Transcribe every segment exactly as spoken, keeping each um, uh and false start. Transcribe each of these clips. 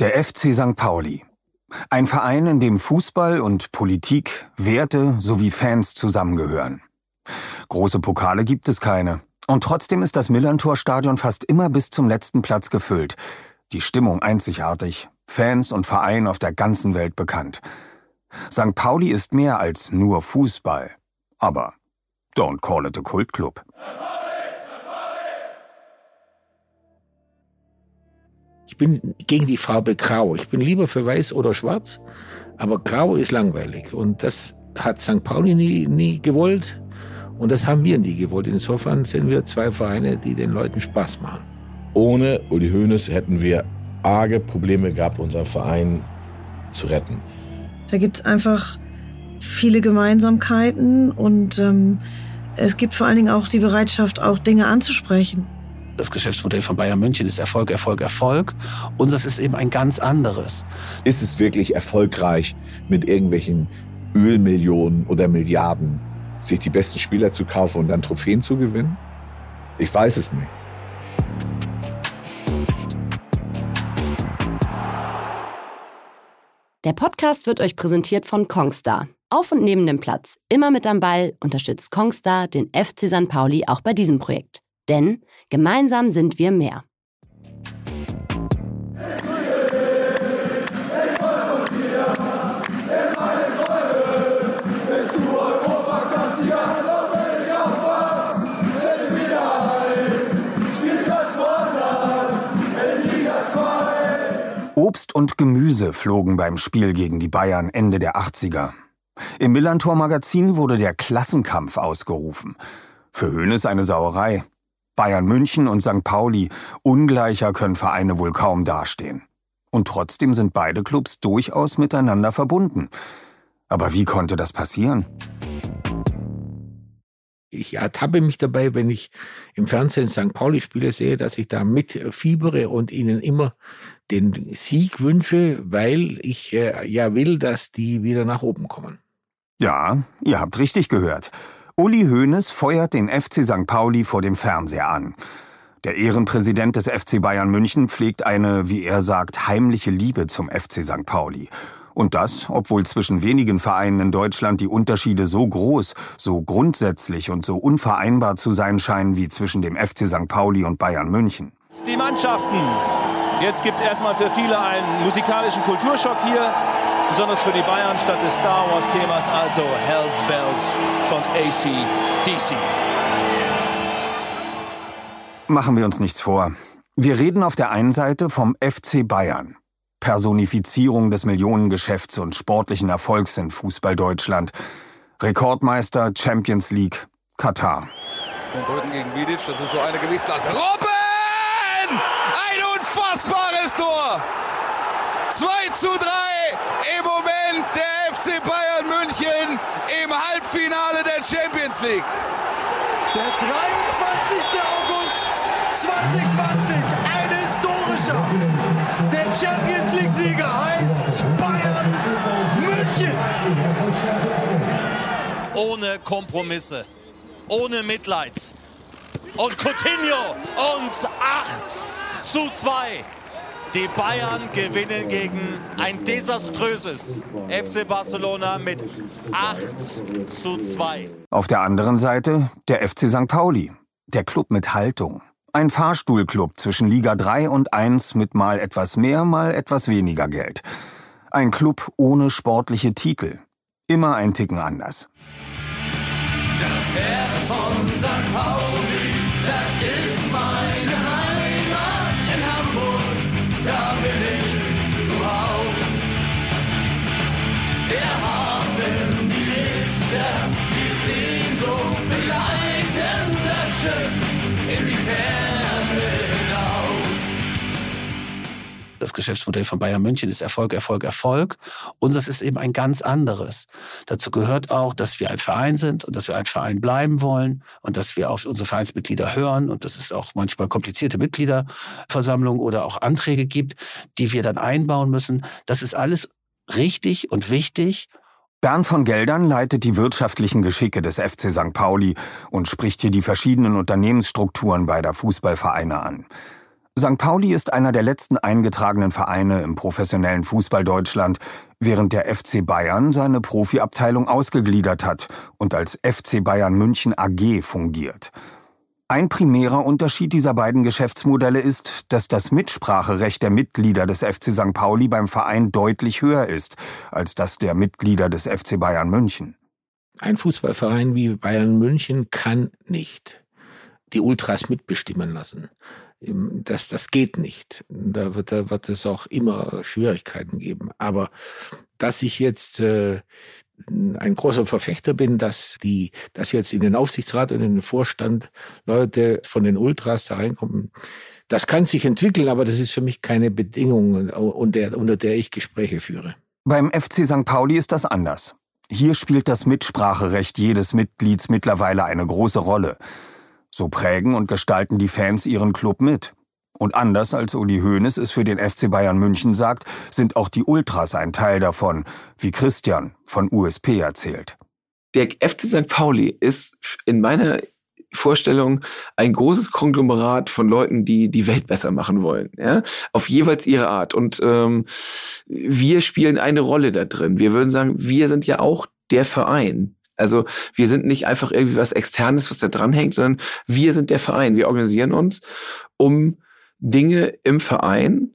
Der F C Sankt Pauli. Ein Verein, in dem Fußball und Politik, Werte sowie Fans zusammengehören. Große Pokale gibt es keine. Und trotzdem ist das Millerntor-Stadion fast immer bis zum letzten Platz gefüllt. Die Stimmung einzigartig. Fans und Verein auf der ganzen Welt bekannt. Sankt Pauli ist mehr als nur Fußball. Aber don't call it a Kultclub. Ich bin gegen die Farbe Grau. Ich bin lieber für Weiß oder Schwarz. Aber Grau ist langweilig. Und das hat Sankt Pauli nie, nie gewollt. Und das haben wir nie gewollt. Insofern sind wir zwei Vereine, die den Leuten Spaß machen. Ohne Uli Hoeneß hätten wir arge Probleme gehabt, unseren Verein zu retten. Da gibt es einfach viele Gemeinsamkeiten. Und ähm, es gibt vor allen Dingen auch die Bereitschaft, auch Dinge anzusprechen. Das Geschäftsmodell von Bayern München ist Erfolg, Erfolg, Erfolg. Unseres ist eben ein ganz anderes. Ist es wirklich erfolgreich, mit irgendwelchen Ölmillionen oder Milliarden sich die besten Spieler zu kaufen und dann Trophäen zu gewinnen? Ich weiß es nicht. Der Podcast wird euch präsentiert von Kongstar. Auf und neben dem Platz, immer mit am Ball, unterstützt Kongstar den F C Sankt Pauli auch bei diesem Projekt. Denn gemeinsam sind wir mehr. Obst und Gemüse flogen beim Spiel gegen die Bayern Ende der achtziger. Im Millerntor-Magazin wurde der Klassenkampf ausgerufen. Für Hoeneß eine Sauerei. Bayern München und Sankt Pauli, ungleicher können Vereine wohl kaum dastehen. Und trotzdem sind beide Clubs durchaus miteinander verbunden. Aber wie konnte das passieren? Ich ertappe mich dabei, wenn ich im Fernsehen Sankt Pauli-Spiele sehe, dass ich da mitfiebere und ihnen immer den Sieg wünsche, weil ich äh, ja will, dass die wieder nach oben kommen. Ja, ihr habt richtig gehört. Uli Hoeneß feuert den F C Sankt Pauli vor dem Fernseher an. Der Ehrenpräsident des F C Bayern München pflegt eine, wie er sagt, heimliche Liebe zum F C Sankt Pauli. Und das, obwohl zwischen wenigen Vereinen in Deutschland die Unterschiede so groß, so grundsätzlich und so unvereinbar zu sein scheinen wie zwischen dem F C Sankt Pauli und Bayern München. Die Mannschaften. Jetzt gibt es erstmal für viele einen musikalischen Kulturschock hier. Besonders für die Bayern statt des Star Wars-Themas, also Hells Bells von A C D C. Machen wir uns nichts vor. Wir reden auf der einen Seite vom F C Bayern. Personifizierung des Millionengeschäfts und sportlichen Erfolgs in Fußball-Deutschland. Rekordmeister, Champions League, Katar. Von Brücken gegen Vidic, das ist so eine Gewichtsklasse. Robben! Ein unfassbares Tor! zwei zu drei! Im Moment der F C Bayern München im Halbfinale der Champions League. Der dreiundzwanzigster August zweitausendzwanzig, ein historischer. Der Champions League-Sieger heißt Bayern München. Ohne Kompromisse, ohne Mitleid. Und Coutinho und acht zu zwei. Die Bayern gewinnen gegen ein desaströses F C Barcelona mit acht zu zwei. Auf der anderen Seite der F C Sankt Pauli, der Club mit Haltung. Ein Fahrstuhlclub zwischen Liga drei und eins mit mal etwas mehr, mal etwas weniger Geld. Ein Club ohne sportliche Titel. Immer ein Ticken anders. Das Herz von Sankt Pauli, das ist meine Heimat in Hamburg. Da bin ich zu Haus. Der Hafen, die Lichter, die Sehnsucht begleiten das Schiff in die Ferne hinaus. Das Geschäftsmodell von Bayern München ist Erfolg, Erfolg, Erfolg. Unseres ist eben ein ganz anderes. Dazu gehört auch, dass wir ein Verein sind und dass wir ein Verein bleiben wollen und dass wir auf unsere Vereinsmitglieder hören und dass es auch manchmal komplizierte Mitgliederversammlungen oder auch Anträge gibt, die wir dann einbauen müssen. Das ist alles richtig und wichtig. Bernd von Geldern leitet die wirtschaftlichen Geschicke des F C Sankt Pauli und spricht hier die verschiedenen Unternehmensstrukturen beider Fußballvereine an. Sankt Pauli ist einer der letzten eingetragenen Vereine im professionellen Fußball Deutschland, während der F C Bayern seine Profiabteilung ausgegliedert hat und als F C Bayern München A G fungiert. Ein primärer Unterschied dieser beiden Geschäftsmodelle ist, dass das Mitspracherecht der Mitglieder des F C Sankt Pauli beim Verein deutlich höher ist als das der Mitglieder des F C Bayern München. Ein Fußballverein wie Bayern München kann nicht die Ultras mitbestimmen lassen. Das, das geht nicht. Da wird, da wird es auch immer Schwierigkeiten geben. Aber dass ich jetzt äh, ein großer Verfechter bin, dass die, dass jetzt in den Aufsichtsrat und in den Vorstand Leute von den Ultras da reinkommen. Das kann sich entwickeln, aber das ist für mich keine Bedingung, unter, unter der ich Gespräche führe. Beim F C Sankt Pauli ist das anders. Hier spielt das Mitspracherecht jedes Mitglieds mittlerweile eine große Rolle. So prägen und gestalten die Fans ihren Club mit. Und anders als Uli Hoeneß es für den F C Bayern München sagt, sind auch die Ultras ein Teil davon, wie Christian von U S P erzählt. Der F C Sankt Pauli ist in meiner Vorstellung ein großes Konglomerat von Leuten, die die Welt besser machen wollen, ja? Auf jeweils ihre Art. Und ähm, wir spielen eine Rolle da drin. Wir würden sagen, wir sind ja auch der Verein. Also wir sind nicht einfach irgendwie was Externes, was da dranhängt, sondern wir sind der Verein. Wir organisieren uns, um Dinge im Verein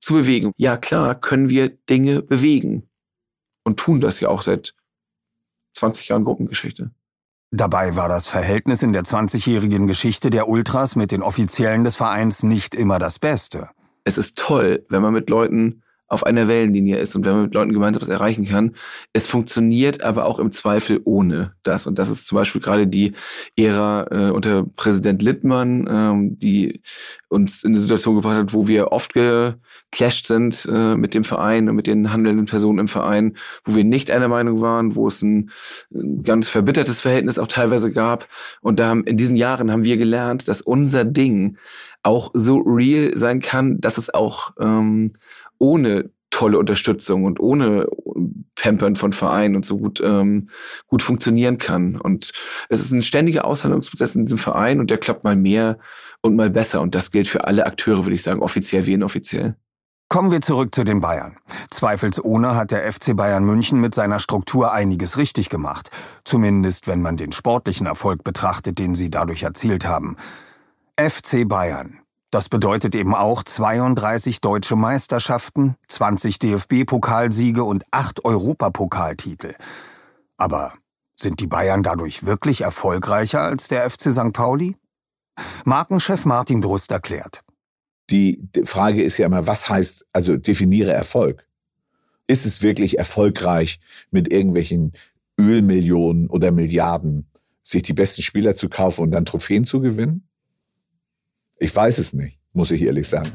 zu bewegen. Ja, klar, können wir Dinge bewegen und tun das ja auch seit zwanzig Jahren Gruppengeschichte. Dabei war das Verhältnis in der zwanzigjährigen Geschichte der Ultras mit den Offiziellen des Vereins nicht immer das Beste. Es ist toll, wenn man mit Leuten auf einer Wellenlinie ist und wenn man mit Leuten gemeinsam was erreichen kann. Es funktioniert aber auch im Zweifel ohne das. Und das ist zum Beispiel gerade die Ära äh, unter Präsident Littmann, ähm, die uns in eine Situation gebracht hat, wo wir oft geclasht sind äh, mit dem Verein und mit den handelnden Personen im Verein, wo wir nicht einer Meinung waren, wo es ein, ein ganz verbittertes Verhältnis auch teilweise gab. Und da haben, in diesen Jahren haben wir gelernt, dass unser Ding auch so real sein kann, dass es auch ähm, ohne tolle Unterstützung und ohne Pampern von Vereinen und so gut, ähm, gut funktionieren kann. Und es ist ein ständiger Aushandlungsprozess in diesem Verein und der klappt mal mehr und mal besser. Und das gilt für alle Akteure, würde ich sagen, offiziell wie inoffiziell. Kommen wir zurück zu den Bayern. Zweifelsohne hat der F C Bayern München mit seiner Struktur einiges richtig gemacht. Zumindest wenn man den sportlichen Erfolg betrachtet, den sie dadurch erzielt haben. F C Bayern. Das bedeutet eben auch zweiunddreißig deutsche Meisterschaften, zwanzig D F B-Pokalsiege und acht Europapokaltitel. Aber sind die Bayern dadurch wirklich erfolgreicher als der F C Sankt Pauli? Markenchef Martin Drust erklärt. Die Frage ist ja immer, was heißt, also definiere Erfolg. Ist es wirklich erfolgreich, mit irgendwelchen Ölmillionen oder Milliarden sich die besten Spieler zu kaufen und dann Trophäen zu gewinnen? Ich weiß es nicht, muss ich ehrlich sagen.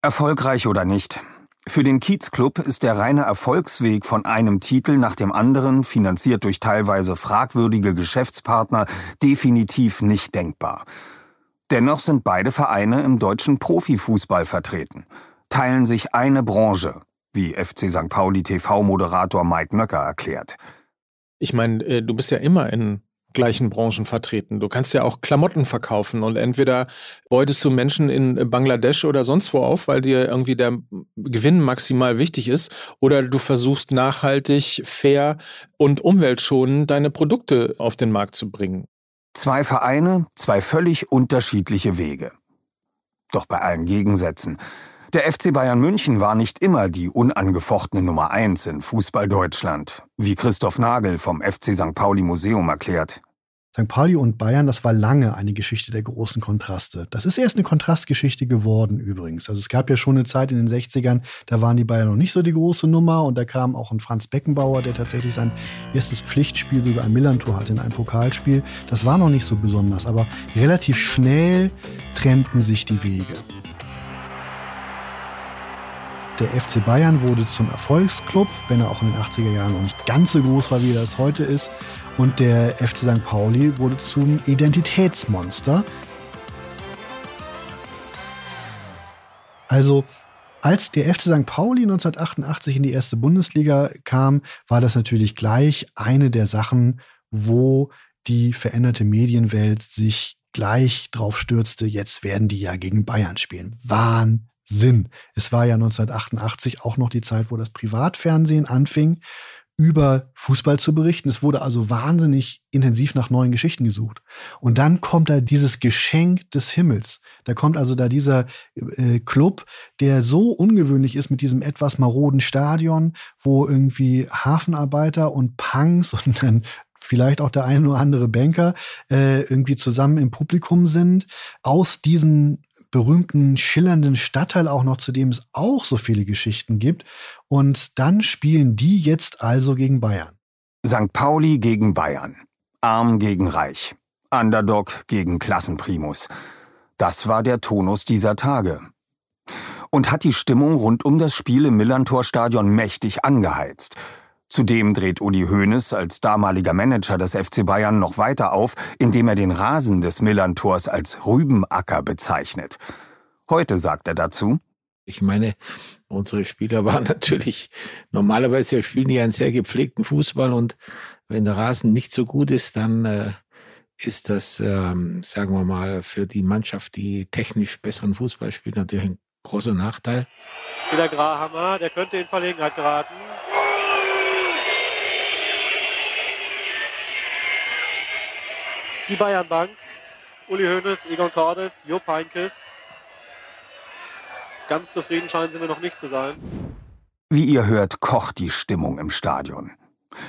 Erfolgreich oder nicht. Für den Kiezclub ist der reine Erfolgsweg von einem Titel nach dem anderen, finanziert durch teilweise fragwürdige Geschäftspartner, definitiv nicht denkbar. Dennoch sind beide Vereine im deutschen Profifußball vertreten, teilen sich eine Branche, wie F C Sankt Pauli T V-Moderator Mike Nöcker erklärt. Ich meine, du bist ja immer in gleichen Branchen vertreten. Du kannst ja auch Klamotten verkaufen und entweder beutest du Menschen in Bangladesch oder sonst wo auf, weil dir irgendwie der Gewinn maximal wichtig ist, oder du versuchst nachhaltig, fair und umweltschonend deine Produkte auf den Markt zu bringen. Zwei Vereine, zwei völlig unterschiedliche Wege. Doch bei allen Gegensätzen. Der F C Bayern München war nicht immer die unangefochtene Nummer eins in Fußball-Deutschland, wie Christoph Nagel vom F C Sankt Pauli Museum erklärt. Sankt Pauli und Bayern, das war lange eine Geschichte der großen Kontraste. Das ist erst eine Kontrastgeschichte geworden übrigens. Also es gab ja schon eine Zeit in den sechzigern, da waren die Bayern noch nicht so die große Nummer. Und da kam auch ein Franz Beckenbauer, der tatsächlich sein erstes Pflichtspiel sogar ein Millerntor hatte in einem Pokalspiel. Das war noch nicht so besonders, aber relativ schnell trennten sich die Wege. Der F C Bayern wurde zum Erfolgsclub, wenn er auch in den achtziger Jahren noch nicht ganz so groß war, wie er es heute ist. Und der F C Sankt Pauli wurde zum Identitätsmonster. Also, als der F C Sankt Pauli neunzehnhundertachtundachtzig in die erste Bundesliga kam, war das natürlich gleich eine der Sachen, wo die veränderte Medienwelt sich gleich drauf stürzte, jetzt werden die ja gegen Bayern spielen. Wahnsinn. Es war ja neunzehnhundertachtundachtzig auch noch die Zeit, wo das Privatfernsehen anfing, über Fußball zu berichten. Es wurde also wahnsinnig intensiv nach neuen Geschichten gesucht. Und dann kommt da dieses Geschenk des Himmels. Da kommt also da dieser äh, Club, der so ungewöhnlich ist mit diesem etwas maroden Stadion, wo irgendwie Hafenarbeiter und Punks und dann vielleicht auch der eine oder andere Banker äh, irgendwie zusammen im Publikum sind. Aus diesen berühmten, schillernden Stadtteil auch noch, zu dem es auch so viele Geschichten gibt. Und dann spielen die jetzt also gegen Bayern. Sankt Pauli gegen Bayern. Arm gegen Reich. Underdog gegen Klassenprimus. Das war der Tonus dieser Tage. Und hat die Stimmung rund um das Spiel im Millerntor-Stadion mächtig angeheizt. Zudem dreht Uli Hoeneß als damaliger Manager des F C Bayern noch weiter auf, indem er den Rasen des Millern-Tors als Rübenacker bezeichnet. Heute sagt er dazu: Ich meine, unsere Spieler waren natürlich, normalerweise spielen die einen sehr gepflegten Fußball, und wenn der Rasen nicht so gut ist, dann äh, ist das, ähm, sagen wir mal, für die Mannschaft, die technisch besseren Fußball spielt, natürlich ein großer Nachteil. Wieder Grahammer, der könnte in Verlegenheit geraten. Die Bayernbank, Uli Hoeneß, Egon Cordes, Jupp Heynckes. Ganz zufrieden scheinen sie mir noch nicht zu sein. Wie ihr hört, kocht die Stimmung im Stadion.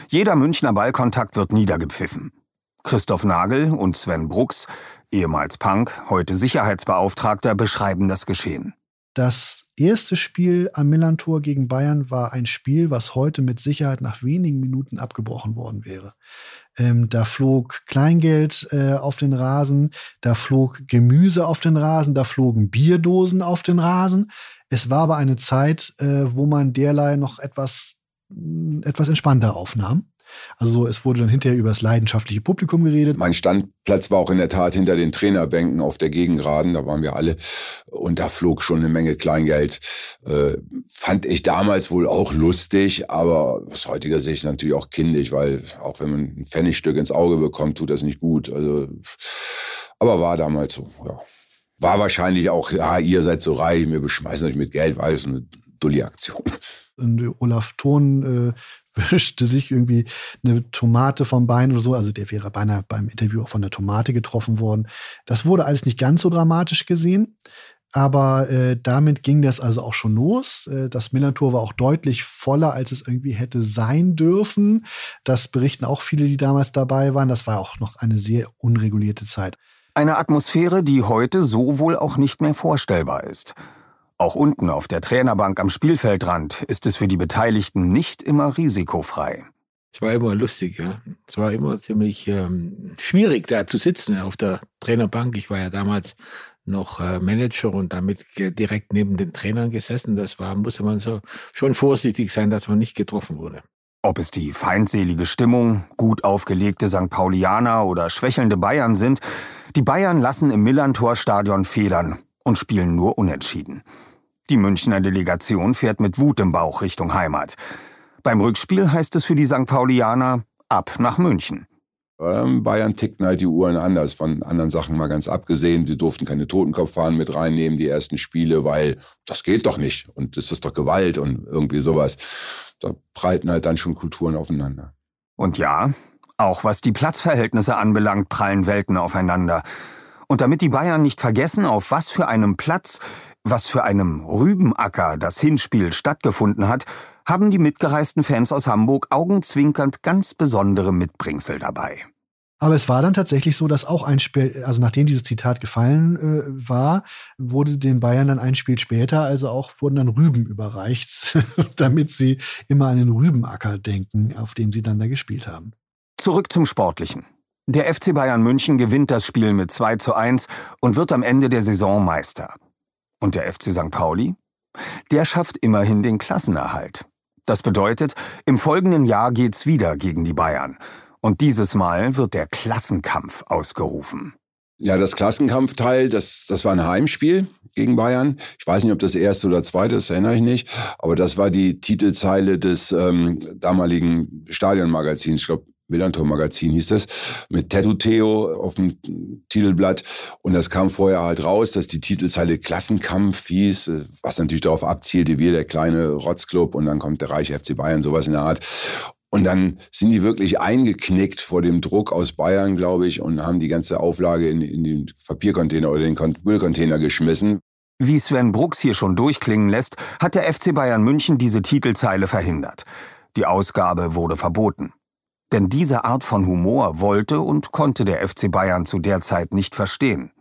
Jeder Münchner Ballkontakt wird niedergepfiffen. Christoph Nagel und Sven Brooks, ehemals Punk, heute Sicherheitsbeauftragter, beschreiben das Geschehen. Das erste Spiel am Millerntor gegen Bayern war ein Spiel, was heute mit Sicherheit nach wenigen Minuten abgebrochen worden wäre. Ähm, da flog Kleingeld äh, auf den Rasen, da flog Gemüse auf den Rasen, da flogen Bierdosen auf den Rasen. Es war aber eine Zeit, äh, wo man derlei noch etwas, mh, etwas entspannter aufnahm. Also es wurde dann hinterher über das leidenschaftliche Publikum geredet. Mein Standplatz war auch in der Tat hinter den Trainerbänken auf der Gegengraden, da waren wir alle, und da flog schon eine Menge Kleingeld. Äh, fand ich damals wohl auch lustig, aber aus heutiger Sicht natürlich auch kindisch, weil auch wenn man ein Pfennigstück ins Auge bekommt, tut das nicht gut. Also, aber war damals so, ja. War wahrscheinlich auch, ja, ihr seid so reich, wir beschmeißen euch mit Geld, war alles eine dulle Aktion. Und Olaf Thon äh wischte sich irgendwie eine Tomate vom Bein oder so. Also der wäre beinahe beim Interview auch von der Tomate getroffen worden. Das wurde alles nicht ganz so dramatisch gesehen. Aber äh, damit ging das also auch schon los. Äh, das Millerntor war auch deutlich voller, als es irgendwie hätte sein dürfen. Das berichten auch viele, die damals dabei waren. Das war auch noch eine sehr unregulierte Zeit. Eine Atmosphäre, die heute so wohl auch nicht mehr vorstellbar ist. Auch unten auf der Trainerbank am Spielfeldrand ist es für die Beteiligten nicht immer risikofrei. Es war immer lustig, ja. Es war immer ziemlich ähm, schwierig, da zu sitzen auf der Trainerbank. Ich war ja damals noch äh, Manager und damit direkt neben den Trainern gesessen. Das war, musste man so schon vorsichtig sein, dass man nicht getroffen wurde. Ob es die feindselige Stimmung, gut aufgelegte Sankt Paulianer oder schwächelnde Bayern sind, die Bayern lassen im Millerntor-Stadion federn und spielen nur unentschieden. Die Münchner Delegation fährt mit Wut im Bauch Richtung Heimat. Beim Rückspiel heißt es für die Sankt Paulianer: ab nach München. Bayern tickten halt die Uhren anders, von anderen Sachen mal ganz abgesehen. Sie durften keine Totenkopffahnen mit reinnehmen, die ersten Spiele, weil das geht doch nicht und das ist doch Gewalt und irgendwie sowas. Da prallten halt dann schon Kulturen aufeinander. Und ja, auch was die Platzverhältnisse anbelangt, prallen Welten aufeinander. Und damit die Bayern nicht vergessen, auf was für einem Platz, was für einem Rübenacker das Hinspiel stattgefunden hat, haben die mitgereisten Fans aus Hamburg augenzwinkernd ganz besondere Mitbringsel dabei. Aber es war dann tatsächlich so, dass auch ein Spiel, also nachdem dieses Zitat gefallen äh, war, wurde den Bayern dann ein Spiel später, also auch wurden dann Rüben überreicht, damit sie immer an den Rübenacker denken, auf dem sie dann da gespielt haben. Zurück zum Sportlichen. Der F C Bayern München gewinnt das Spiel mit zwei zu eins und wird am Ende der Saison Meister. Und der F C Sankt Pauli? Der schafft immerhin den Klassenerhalt. Das bedeutet, im folgenden Jahr geht's wieder gegen die Bayern. Und dieses Mal wird der Klassenkampf ausgerufen. Ja, das Klassenkampfteil, das, das war ein Heimspiel gegen Bayern. Ich weiß nicht, ob das erste oder zweite ist, erinnere ich nicht. Aber das war die Titelzeile des ähm, damaligen Stadionmagazins, ich glaube, Millantor-Magazin hieß das, mit Tattoo Theo auf dem Titelblatt. Und das kam vorher halt raus, dass die Titelzeile Klassenkampf hieß, was natürlich darauf abzielte, wir, der kleine Rotzclub, und dann kommt der reiche F C Bayern, sowas in der Art. Und dann sind die wirklich eingeknickt vor dem Druck aus Bayern, glaube ich, und haben die ganze Auflage in, in den Papiercontainer oder den Müllcontainer geschmissen. Wie Sven Brooks hier schon durchklingen lässt, hat der F C Bayern München diese Titelzeile verhindert. Die Ausgabe wurde verboten. Denn diese Art von Humor wollte und konnte der F C Bayern zu der Zeit nicht verstehen.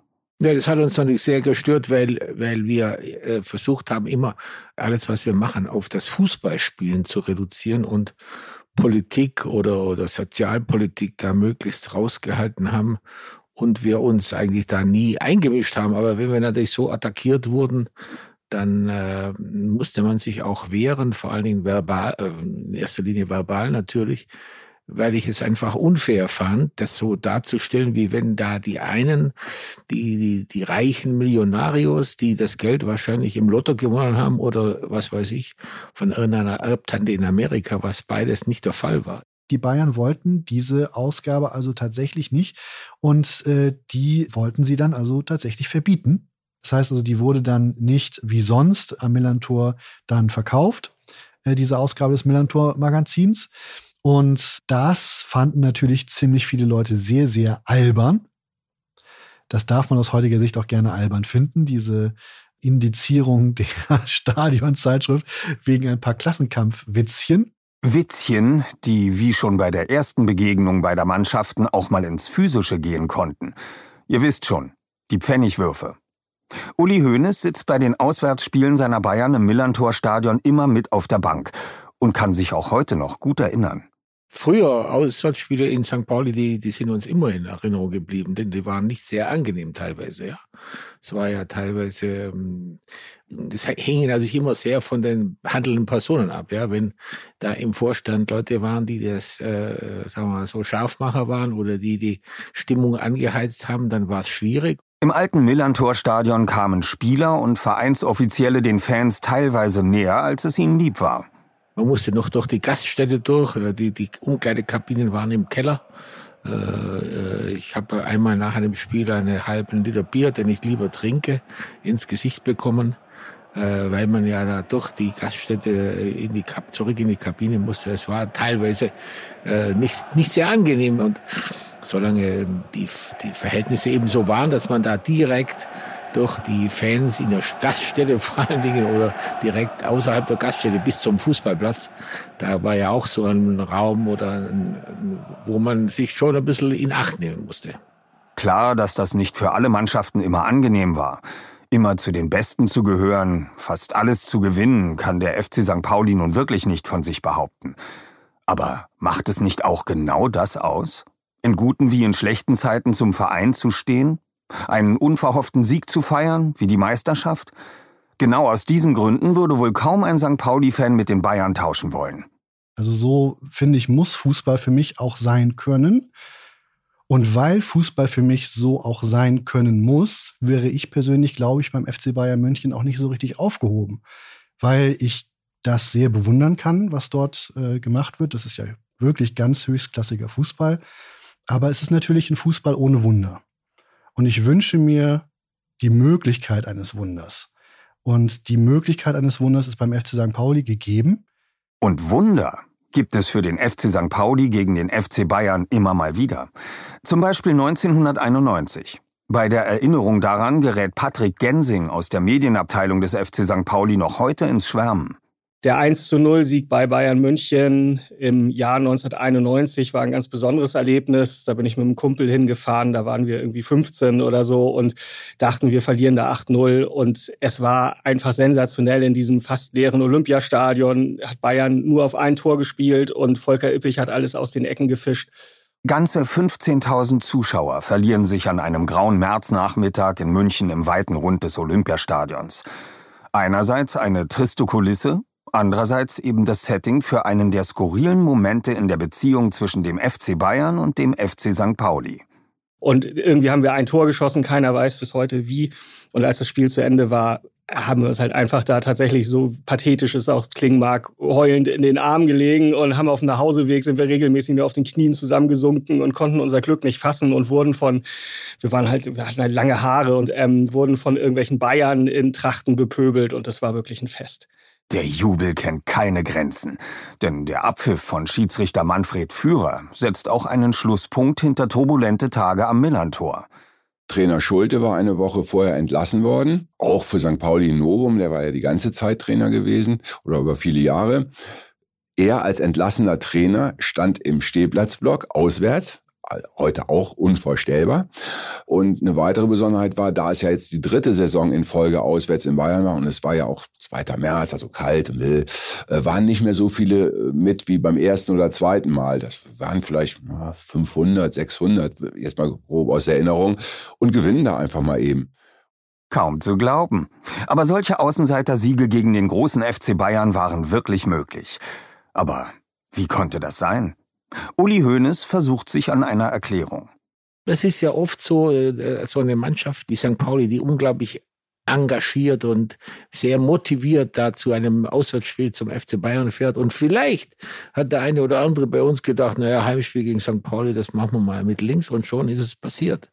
Ja, das hat uns natürlich sehr gestört, weil, weil wir äh, versucht haben, immer alles, was wir machen, auf das Fußballspielen zu reduzieren und Politik oder, oder Sozialpolitik da möglichst rausgehalten haben und wir uns eigentlich da nie eingemischt haben. Aber wenn wir natürlich so attackiert wurden, dann äh, musste man sich auch wehren, vor allen Dingen verbal, äh, in erster Linie verbal natürlich, weil ich es einfach unfair fand, das so darzustellen, wie wenn da die einen, die, die, die reichen Millionarios, die das Geld wahrscheinlich im Lotto gewonnen haben oder was weiß ich, von irgendeiner Erbtante in Amerika, was beides nicht der Fall war. Die Bayern wollten diese Ausgabe also tatsächlich nicht und äh, die wollten sie dann also tatsächlich verbieten. Das heißt also, die wurde dann nicht wie sonst am Millantor dann verkauft, äh, diese Ausgabe des Millantor-Magazins. Und das fanden natürlich ziemlich viele Leute sehr, sehr albern. Das darf man aus heutiger Sicht auch gerne albern finden, diese Indizierung der Stadionzeitschrift wegen ein paar Klassenkampfwitzchen. Witzchen, die wie schon bei der ersten Begegnung beider Mannschaften auch mal ins Physische gehen konnten. Ihr wisst schon, die Pfennigwürfe. Uli Hoeneß sitzt bei den Auswärtsspielen seiner Bayern im Millantor-Stadion immer mit auf der Bank und kann sich auch heute noch gut erinnern. Früher Auswärtsspiele in Sankt Pauli, die, die sind uns immer in Erinnerung geblieben, denn die waren nicht sehr angenehm teilweise. Ja. Es war ja teilweise, das hing natürlich immer sehr von den handelnden Personen ab. Ja. Wenn da im Vorstand Leute waren, die das, äh, sagen wir mal so, Scharfmacher waren oder die die Stimmung angeheizt haben, dann war es schwierig. Im alten Millantor-Stadion kamen Spieler und Vereinsoffizielle den Fans teilweise näher, als es ihnen lieb war. Man musste noch durch die Gaststätte durch, die, die Umkleidekabinen waren im Keller. Ich habe einmal nach einem Spiel einen halben Liter Bier, den ich lieber trinke, ins Gesicht bekommen, weil man ja da durch die Gaststätte in die Kap- zurück in die Kabine musste. Es war teilweise nicht, nicht sehr angenehm. Und solange die, die Verhältnisse eben so waren, dass man da direkt durch die Fans in der Gaststätte vor allen Dingen oder direkt außerhalb der Gaststätte bis zum Fußballplatz. Da war ja auch so ein Raum, oder ein, wo man sich schon ein bisschen in Acht nehmen musste. Klar, dass das nicht für alle Mannschaften immer angenehm war. Immer zu den Besten zu gehören, fast alles zu gewinnen, kann der F C Sankt Pauli nun wirklich nicht von sich behaupten. Aber macht es nicht auch genau das aus? In guten wie in schlechten Zeiten zum Verein zu stehen? Einen unverhofften Sieg zu feiern, wie die Meisterschaft? Genau aus diesen Gründen würde wohl kaum ein Sankt Pauli-Fan mit den Bayern tauschen wollen. Also so, finde ich, muss Fußball für mich auch sein können. Und weil Fußball für mich so auch sein können muss, wäre ich persönlich, glaube ich, beim F C Bayern München auch nicht so richtig aufgehoben. Weil ich das sehr bewundern kann, was dort äh, gemacht wird. Das ist ja wirklich ganz höchstklassiger Fußball. Aber es ist natürlich ein Fußball ohne Wunder. Und ich wünsche mir die Möglichkeit eines Wunders. Und die Möglichkeit eines Wunders ist beim F C Sankt Pauli gegeben. Und Wunder gibt es für den F C Sankt Pauli gegen den F C Bayern immer mal wieder. Zum Beispiel neunzehnhunderteinundneunzig. Bei der Erinnerung daran gerät Patrick Gensing aus der Medienabteilung des F C Sankt Pauli noch heute ins Schwärmen. Der eins zu null Sieg bei Bayern München im Jahr neunzehnhunderteinundneunzig war ein ganz besonderes Erlebnis. Da bin ich mit einem Kumpel hingefahren, da waren wir irgendwie fünfzehn oder so und dachten, wir verlieren da acht null. Und es war einfach sensationell in diesem fast leeren Olympiastadion. Hat Bayern nur auf ein Tor gespielt und Volker Ippich hat alles aus den Ecken gefischt. Ganze fünfzehntausend Zuschauer verlieren sich an einem grauen Märznachmittag in München im weiten Rund des Olympiastadions. Einerseits eine triste Kulisse. Andererseits eben das Setting für einen der skurrilen Momente in der Beziehung zwischen dem F C Bayern und dem F C Sankt Pauli. Und irgendwie haben wir ein Tor geschossen, keiner weiß bis heute wie. Und als das Spiel zu Ende war, haben wir uns halt einfach da tatsächlich, so pathetisch es auch klingen mag, heulend in den Arm gelegen und haben auf dem Nachhauseweg, sind wir regelmäßig mehr auf den Knien zusammengesunken und konnten unser Glück nicht fassen und wurden von, wir waren halt, wir hatten halt lange Haare und ähm, wurden von irgendwelchen Bayern in Trachten bepöbelt und das war wirklich ein Fest. Der Jubel kennt keine Grenzen, denn der Abpfiff von Schiedsrichter Manfred Führer setzt auch einen Schlusspunkt hinter turbulente Tage am Millerntor. Trainer Schulte war eine Woche vorher entlassen worden, auch für Sankt Pauli Novum, der war ja die ganze Zeit Trainer gewesen oder über viele Jahre. Er als entlassener Trainer stand im Stehplatzblock auswärts, heute auch unvorstellbar. Und eine weitere Besonderheit war, da es ja jetzt die dritte Saison in Folge auswärts in Bayern war und es war ja auch zweiter März, also kalt und wild, waren nicht mehr so viele mit wie beim ersten oder zweiten Mal. Das waren vielleicht fünfhundert, sechshundert, jetzt mal grob aus der Erinnerung, und gewinnen da einfach mal eben. Kaum zu glauben. Aber solche Außenseiter-Siege gegen den großen F C Bayern waren wirklich möglich. Aber wie konnte das sein? Uli Hoeneß versucht sich an einer Erklärung. Das ist ja oft so, so eine Mannschaft wie Sankt Pauli, die unglaublich engagiert und sehr motiviert da zu einem Auswärtsspiel zum F C Bayern fährt. Und vielleicht hat der eine oder andere bei uns gedacht, naja, Heimspiel gegen Sankt Pauli, das machen wir mal mit links, und schon ist es passiert.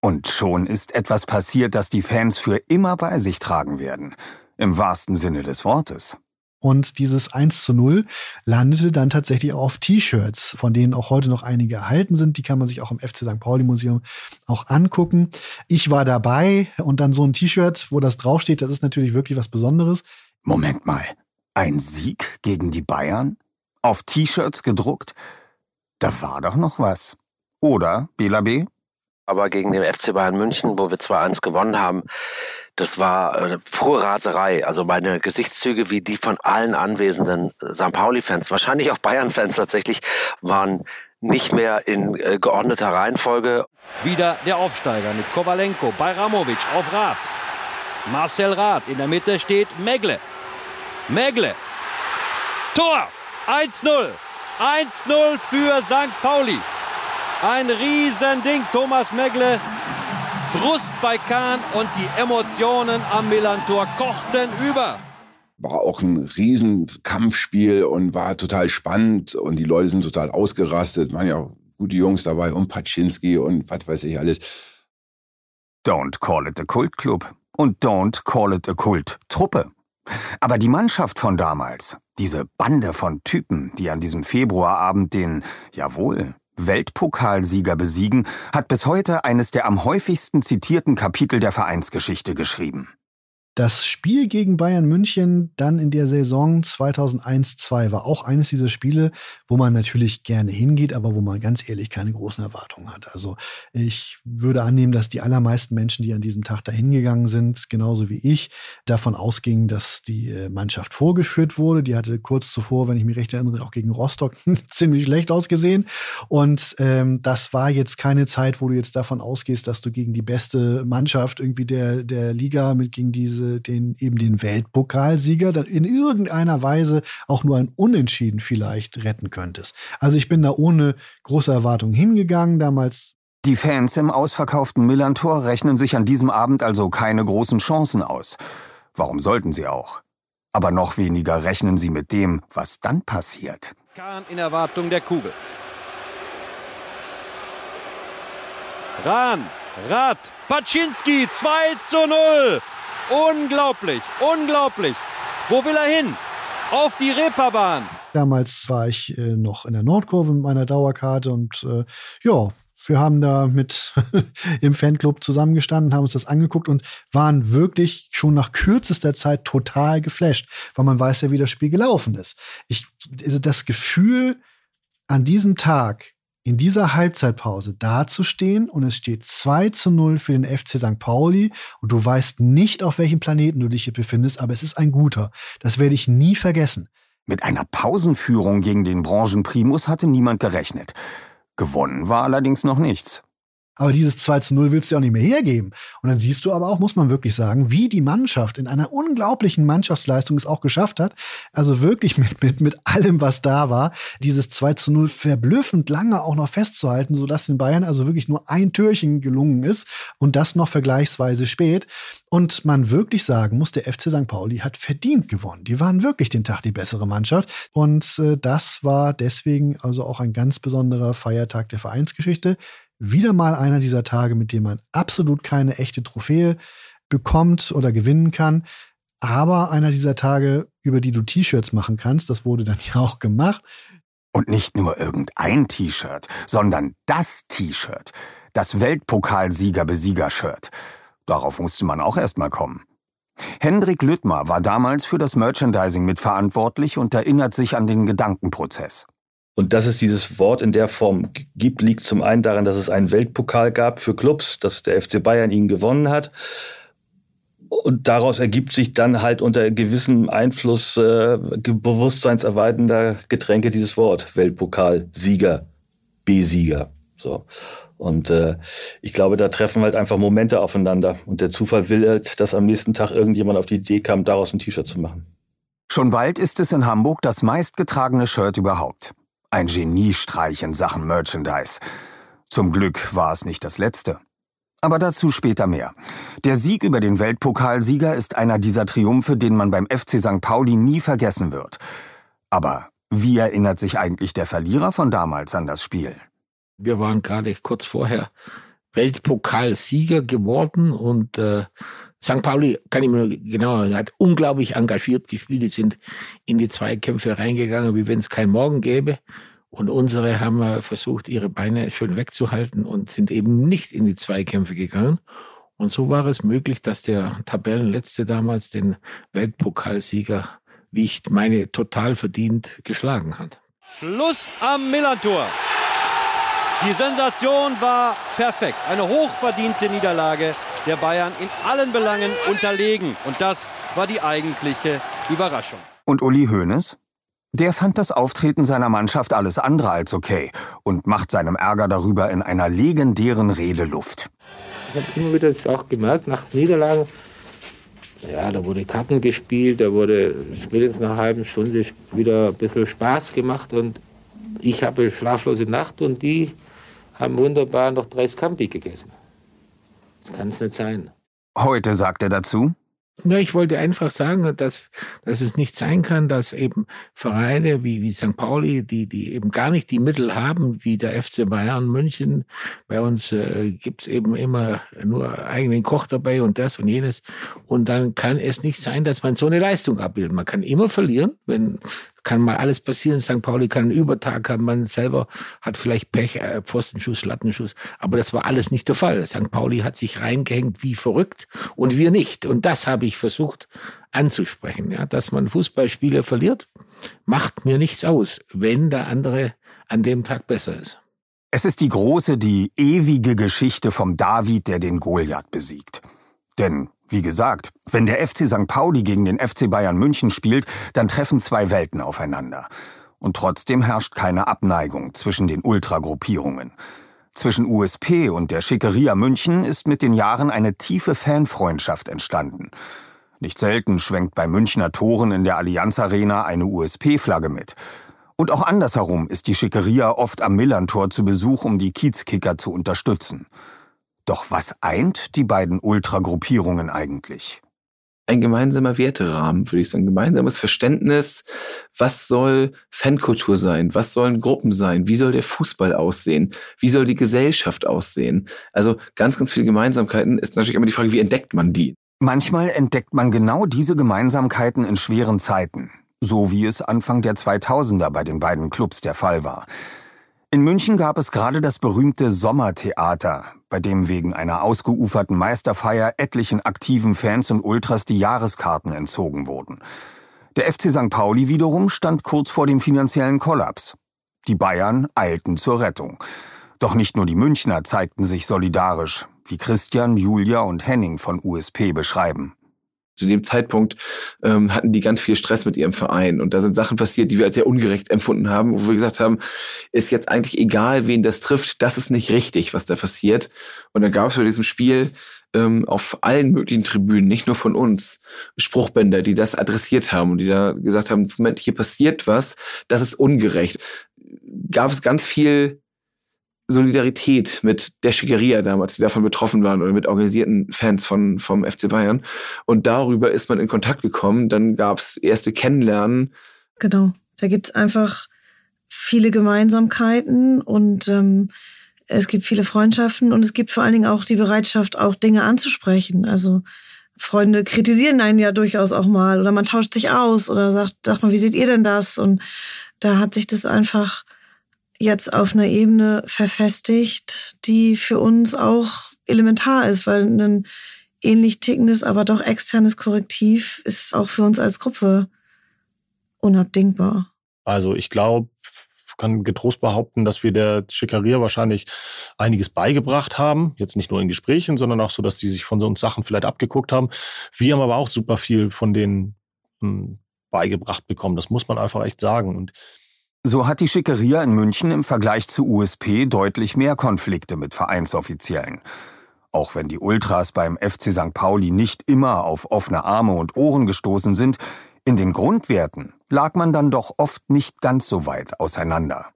Und schon ist etwas passiert, das die Fans für immer bei sich tragen werden. Im wahrsten Sinne des Wortes. Und dieses eins zu null landete dann tatsächlich auch auf T-Shirts, von denen auch heute noch einige erhalten sind. Die kann man sich auch im F C Sankt Pauli Museum auch angucken. Ich war dabei, und dann so ein T-Shirt, wo das draufsteht, das ist natürlich wirklich was Besonderes. Moment mal, ein Sieg gegen die Bayern? Auf T-Shirts gedruckt? Da war doch noch was. Oder, Bela B.? Aber gegen den F C Bayern München, wo wir zwei eins gewonnen haben, das war äh, pure Raserei. Also meine Gesichtszüge, wie die von allen anwesenden Sankt Pauli-Fans, wahrscheinlich auch Bayern-Fans tatsächlich, waren nicht mehr in äh, geordneter Reihenfolge. Wieder der Aufsteiger mit Kovalenko bei Ramovic auf Rath. Marcel Rath, in der Mitte steht Megle. Megle. Tor! eins null. eins null für Sankt Pauli. Ein Riesending, Thomas Megle. Frust bei Kahn und die Emotionen am Millerntor kochten über. War auch ein Riesenkampfspiel und war total spannend. Und die Leute sind total ausgerastet. Waren ja auch gute Jungs dabei und Paczynski und was weiß ich alles. Don't call it a Kult Club und don't call it a Kult Truppe. Aber die Mannschaft von damals, diese Bande von Typen, die an diesem Februarabend den, jawohl, Weltpokalsieger besiegen, hat bis heute eines der am häufigsten zitierten Kapitel der Vereinsgeschichte geschrieben. Das Spiel gegen Bayern München dann in der Saison zweitausendeins zweitausendzwei war auch eines dieser Spiele, wo man natürlich gerne hingeht, aber wo man ganz ehrlich keine großen Erwartungen hat. Also ich würde annehmen, dass die allermeisten Menschen, die an diesem Tag da hingegangen sind, genauso wie ich, davon ausgingen, dass die Mannschaft vorgeführt wurde. Die hatte kurz zuvor, wenn ich mich recht erinnere, auch gegen Rostock ziemlich schlecht ausgesehen. Und ähm, das war jetzt keine Zeit, wo du jetzt davon ausgehst, dass du gegen die beste Mannschaft irgendwie der, der Liga, mit gegen diese Den, eben den Weltpokalsieger dann in irgendeiner Weise auch nur ein Unentschieden vielleicht retten könntest. Also ich bin da ohne große Erwartung hingegangen damals. Die Fans im ausverkauften Millerntor rechnen sich an diesem Abend also keine großen Chancen aus. Warum sollten sie auch? Aber noch weniger rechnen sie mit dem, was dann passiert. Kahn in Erwartung der Kugel. Rahn, Rath, Paczynski, zwei zu null. Unglaublich, unglaublich. Wo will er hin? Auf die Reeperbahn. Damals war ich äh, noch in der Nordkurve mit meiner Dauerkarte und äh, ja, wir haben da mit im Fanclub zusammengestanden, haben uns das angeguckt und waren wirklich schon nach kürzester Zeit total geflasht, weil man weiß ja, wie das Spiel gelaufen ist. Ich, das Gefühl, an diesem Tag in dieser Halbzeitpause dazustehen und es steht zwei zu null für den F C Sankt Pauli und du weißt nicht, auf welchem Planeten du dich hier befindest, aber es ist ein guter. Das werde ich nie vergessen. Mit einer Pausenführung gegen den Branchenprimus hatte niemand gerechnet. Gewonnen war allerdings noch nichts. Aber dieses zwei zu null willst du auch nicht mehr hergeben. Und dann siehst du aber auch, muss man wirklich sagen, wie die Mannschaft in einer unglaublichen Mannschaftsleistung es auch geschafft hat, also wirklich mit, mit, mit allem, was da war, dieses zwei zu null verblüffend lange auch noch festzuhalten, sodass den Bayern also wirklich nur ein Türchen gelungen ist und das noch vergleichsweise spät. Und man wirklich sagen muss, der F C Sankt Pauli hat verdient gewonnen. Die waren wirklich den Tag die bessere Mannschaft. Und äh, das war deswegen also auch ein ganz besonderer Feiertag der Vereinsgeschichte. Wieder mal einer dieser Tage, mit dem man absolut keine echte Trophäe bekommt oder gewinnen kann. Aber einer dieser Tage, über die du T-Shirts machen kannst. Das wurde dann ja auch gemacht. Und nicht nur irgendein T-Shirt, sondern das T-Shirt. Das Weltpokalsieger-Besieger-Shirt. Darauf musste man auch erstmal kommen. Hendrik Lüttmer war damals für das Merchandising mitverantwortlich und erinnert sich an den Gedankenprozess. Und dass es dieses Wort in der Form gibt, liegt zum einen daran, dass es einen Weltpokal gab für Clubs, dass der F C Bayern ihn gewonnen hat. Und daraus ergibt sich dann halt unter gewissem Einfluss äh, bewusstseinserweiternder Getränke dieses Wort. Weltpokal, Sieger, B-Sieger. So. Und äh, ich glaube, da treffen halt einfach Momente aufeinander. Und der Zufall will halt, dass am nächsten Tag irgendjemand auf die Idee kam, daraus ein T-Shirt zu machen. Schon bald ist es in Hamburg das meistgetragene Shirt überhaupt. Ein Geniestreich in Sachen Merchandise. Zum Glück war es nicht das letzte. Aber dazu später mehr. Der Sieg über den Weltpokalsieger ist einer dieser Triumphe, den man beim F C Sankt Pauli nie vergessen wird. Aber wie erinnert sich eigentlich der Verlierer von damals an das Spiel? Wir waren gerade kurz vorher Weltpokalsieger geworden und äh, Sankt Pauli, kann ich mir genau sagen, hat unglaublich engagiert gespielt. Die sind in die Zweikämpfe reingegangen, wie wenn es keinen Morgen gäbe. Und unsere haben versucht, ihre Beine schön wegzuhalten und sind eben nicht in die Zweikämpfe gegangen. Und so war es möglich, dass der Tabellenletzte damals den Weltpokalsieger, wie ich meine, total verdient geschlagen hat. Schluss am Millerntor. Die Sensation war perfekt. Eine hochverdiente Niederlage der Bayern, in allen Belangen unterlegen. Und das war die eigentliche Überraschung. Und Uli Hoeneß? Der fand das Auftreten seiner Mannschaft alles andere als okay und macht seinem Ärger darüber in einer legendären Rede Luft. Ich habe immer wieder das auch gemerkt, nach Niederlagen, ja, da wurde Karten gespielt, da wurde spätestens nach einer halben Stunde wieder ein bisschen Spaß gemacht. Und ich habe eine schlaflose Nacht und die haben wunderbar noch drei Scampi gegessen. Das kann es nicht sein. Heute sagt er dazu. Ja, ich wollte einfach sagen, dass, dass es nicht sein kann, dass eben Vereine wie, wie Sankt Pauli, die, die eben gar nicht die Mittel haben, wie der F C Bayern München. Bei uns äh, gibt es eben immer nur eigenen Koch dabei und das und jenes. Und dann kann es nicht sein, dass man so eine Leistung abbildet. Man kann immer verlieren, wenn... Kann mal alles passieren. Sankt Pauli kann einen Übertag haben. Man selber hat vielleicht Pech, äh, Pfostenschuss, Lattenschuss. Aber das war alles nicht der Fall. Sankt Pauli hat sich reingehängt wie verrückt und wir nicht. Und das habe ich versucht anzusprechen. Ja, dass man Fußballspiele verliert, macht mir nichts aus, wenn der andere an dem Tag besser ist. Es ist die große, die ewige Geschichte vom David, der den Goliath besiegt. Denn... Wie gesagt, wenn der F C Sankt Pauli gegen den F C Bayern München spielt, dann treffen zwei Welten aufeinander. Und trotzdem herrscht keine Abneigung zwischen den Ultragruppierungen. Zwischen U S P und der Schickeria München ist mit den Jahren eine tiefe Fanfreundschaft entstanden. Nicht selten schwenkt bei Münchner Toren in der Allianz Arena eine U S P-Flagge mit. Und auch andersherum ist die Schickeria oft am Millerntor zu Besuch, um die Kiezkicker zu unterstützen. Doch was eint die beiden Ultragruppierungen eigentlich? Ein gemeinsamer Werterahmen, würde ich sagen. Gemeinsames Verständnis, was soll Fankultur sein? Was sollen Gruppen sein? Wie soll der Fußball aussehen? Wie soll die Gesellschaft aussehen? Also ganz, ganz viele Gemeinsamkeiten. Ist natürlich immer die Frage, wie entdeckt man die? Manchmal entdeckt man genau diese Gemeinsamkeiten in schweren Zeiten. So wie es Anfang der zweitausender bei den beiden Clubs der Fall war. In München gab es gerade das berühmte Sommertheater, bei dem wegen einer ausgeuferten Meisterfeier etlichen aktiven Fans und Ultras die Jahreskarten entzogen wurden. Der F C Sankt Pauli wiederum stand kurz vor dem finanziellen Kollaps. Die Bayern eilten zur Rettung. Doch nicht nur die Münchner zeigten sich solidarisch, wie Christian, Julia und Henning von U S P beschreiben. Zu dem Zeitpunkt ähm, hatten die ganz viel Stress mit ihrem Verein. Und da sind Sachen passiert, die wir als sehr ungerecht empfunden haben, wo wir gesagt haben, ist jetzt eigentlich egal, wen das trifft, das ist nicht richtig, was da passiert. Und dann gab es bei diesem Spiel ähm, auf allen möglichen Tribünen, nicht nur von uns, Spruchbänder, die das adressiert haben und die da gesagt haben, Moment, hier passiert was, das ist ungerecht. Gab es ganz viel Solidarität mit der Schickeria damals, die davon betroffen waren, oder mit organisierten Fans von, vom F C Bayern. Und darüber ist man in Kontakt gekommen. Dann gab es erste Kennenlernen. Genau, da gibt es einfach viele Gemeinsamkeiten und ähm, es gibt viele Freundschaften und es gibt vor allen Dingen auch die Bereitschaft, auch Dinge anzusprechen. Also Freunde kritisieren einen ja durchaus auch mal oder man tauscht sich aus oder sagt, sag mal, wie seht ihr denn das? Und da hat sich das einfach jetzt auf einer Ebene verfestigt, die für uns auch elementar ist, weil ein ähnlich tickendes, aber doch externes Korrektiv ist auch für uns als Gruppe unabdingbar. Also ich glaube, kann getrost behaupten, dass wir der Schickeria wahrscheinlich einiges beigebracht haben. Jetzt nicht nur in Gesprächen, sondern auch so, dass die sich von uns Sachen vielleicht abgeguckt haben. Wir haben aber auch super viel von denen mh, beigebracht bekommen. Das muss man einfach echt sagen. Und so hat die Schickeria in München im Vergleich zu U S P deutlich mehr Konflikte mit Vereinsoffiziellen. Auch wenn die Ultras beim F C Sankt Pauli nicht immer auf offene Arme und Ohren gestoßen sind, in den Grundwerten lag man dann doch oft nicht ganz so weit auseinander.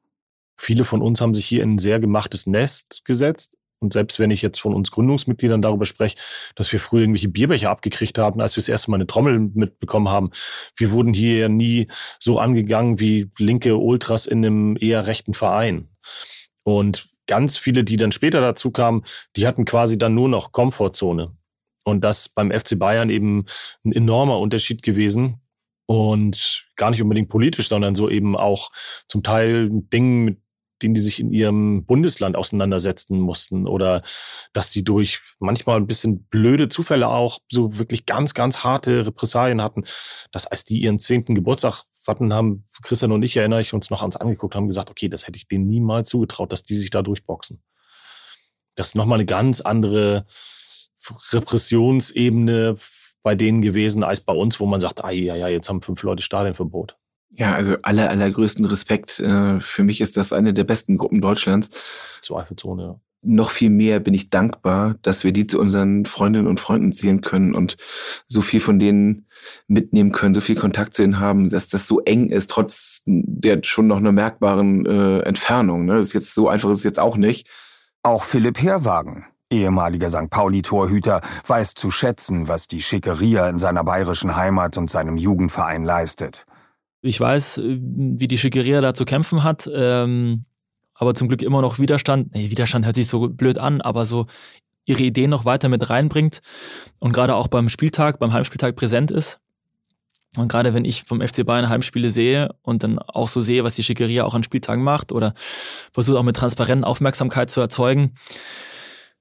Viele von uns haben sich hier in ein sehr gemachtes Nest gesetzt. Und selbst wenn ich jetzt von uns Gründungsmitgliedern darüber spreche, dass wir früher irgendwelche Bierbecher abgekriegt haben, als wir das erste Mal eine Trommel mitbekommen haben, wir wurden hier nie so angegangen wie linke Ultras in einem eher rechten Verein. Und ganz viele, die dann später dazu kamen, die hatten quasi dann nur noch Komfortzone. Und das beim F C Bayern eben ein enormer Unterschied gewesen. Und gar nicht unbedingt politisch, sondern so eben auch zum Teil Dingen mit denen die sich in ihrem Bundesland auseinandersetzen mussten oder dass sie durch manchmal ein bisschen blöde Zufälle auch so wirklich ganz, ganz harte Repressalien hatten, dass als die ihren zehnten Geburtstag hatten, haben Christian und ich, erinnere ich, uns noch ans angeguckt, haben gesagt, okay, das hätte ich denen niemals zugetraut, dass die sich da durchboxen. Das ist nochmal eine ganz andere Repressionsebene bei denen gewesen als bei uns, wo man sagt, ah ja, ja, jetzt haben fünf Leute Stadionverbot. Ja, also aller, allergrößten Respekt. Für mich ist das eine der besten Gruppen Deutschlands. Zweifelsohne, ja. Noch viel mehr bin ich dankbar, dass wir die zu unseren Freundinnen und Freunden zählen können und so viel von denen mitnehmen können, so viel Kontakt zu ihnen haben, dass das so eng ist, trotz der schon noch einer merkbaren äh, Entfernung. Ne? Das ist jetzt so einfach ist es jetzt auch nicht. Auch Philipp Herrwagen, ehemaliger Sankt Pauli-Torhüter, weiß zu schätzen, was die Schickeria in seiner bayerischen Heimat und seinem Jugendverein leistet. Ich weiß, wie die Schickeria da zu kämpfen hat, ähm, aber zum Glück immer noch Widerstand. Nee, Widerstand hört sich so blöd an, aber so ihre Ideen noch weiter mit reinbringt und gerade auch beim Spieltag, beim Heimspieltag präsent ist. Und gerade wenn ich vom F C Bayern Heimspiele sehe und dann auch so sehe, was die Schickeria auch an Spieltagen macht oder versucht auch mit transparenten Aufmerksamkeit zu erzeugen,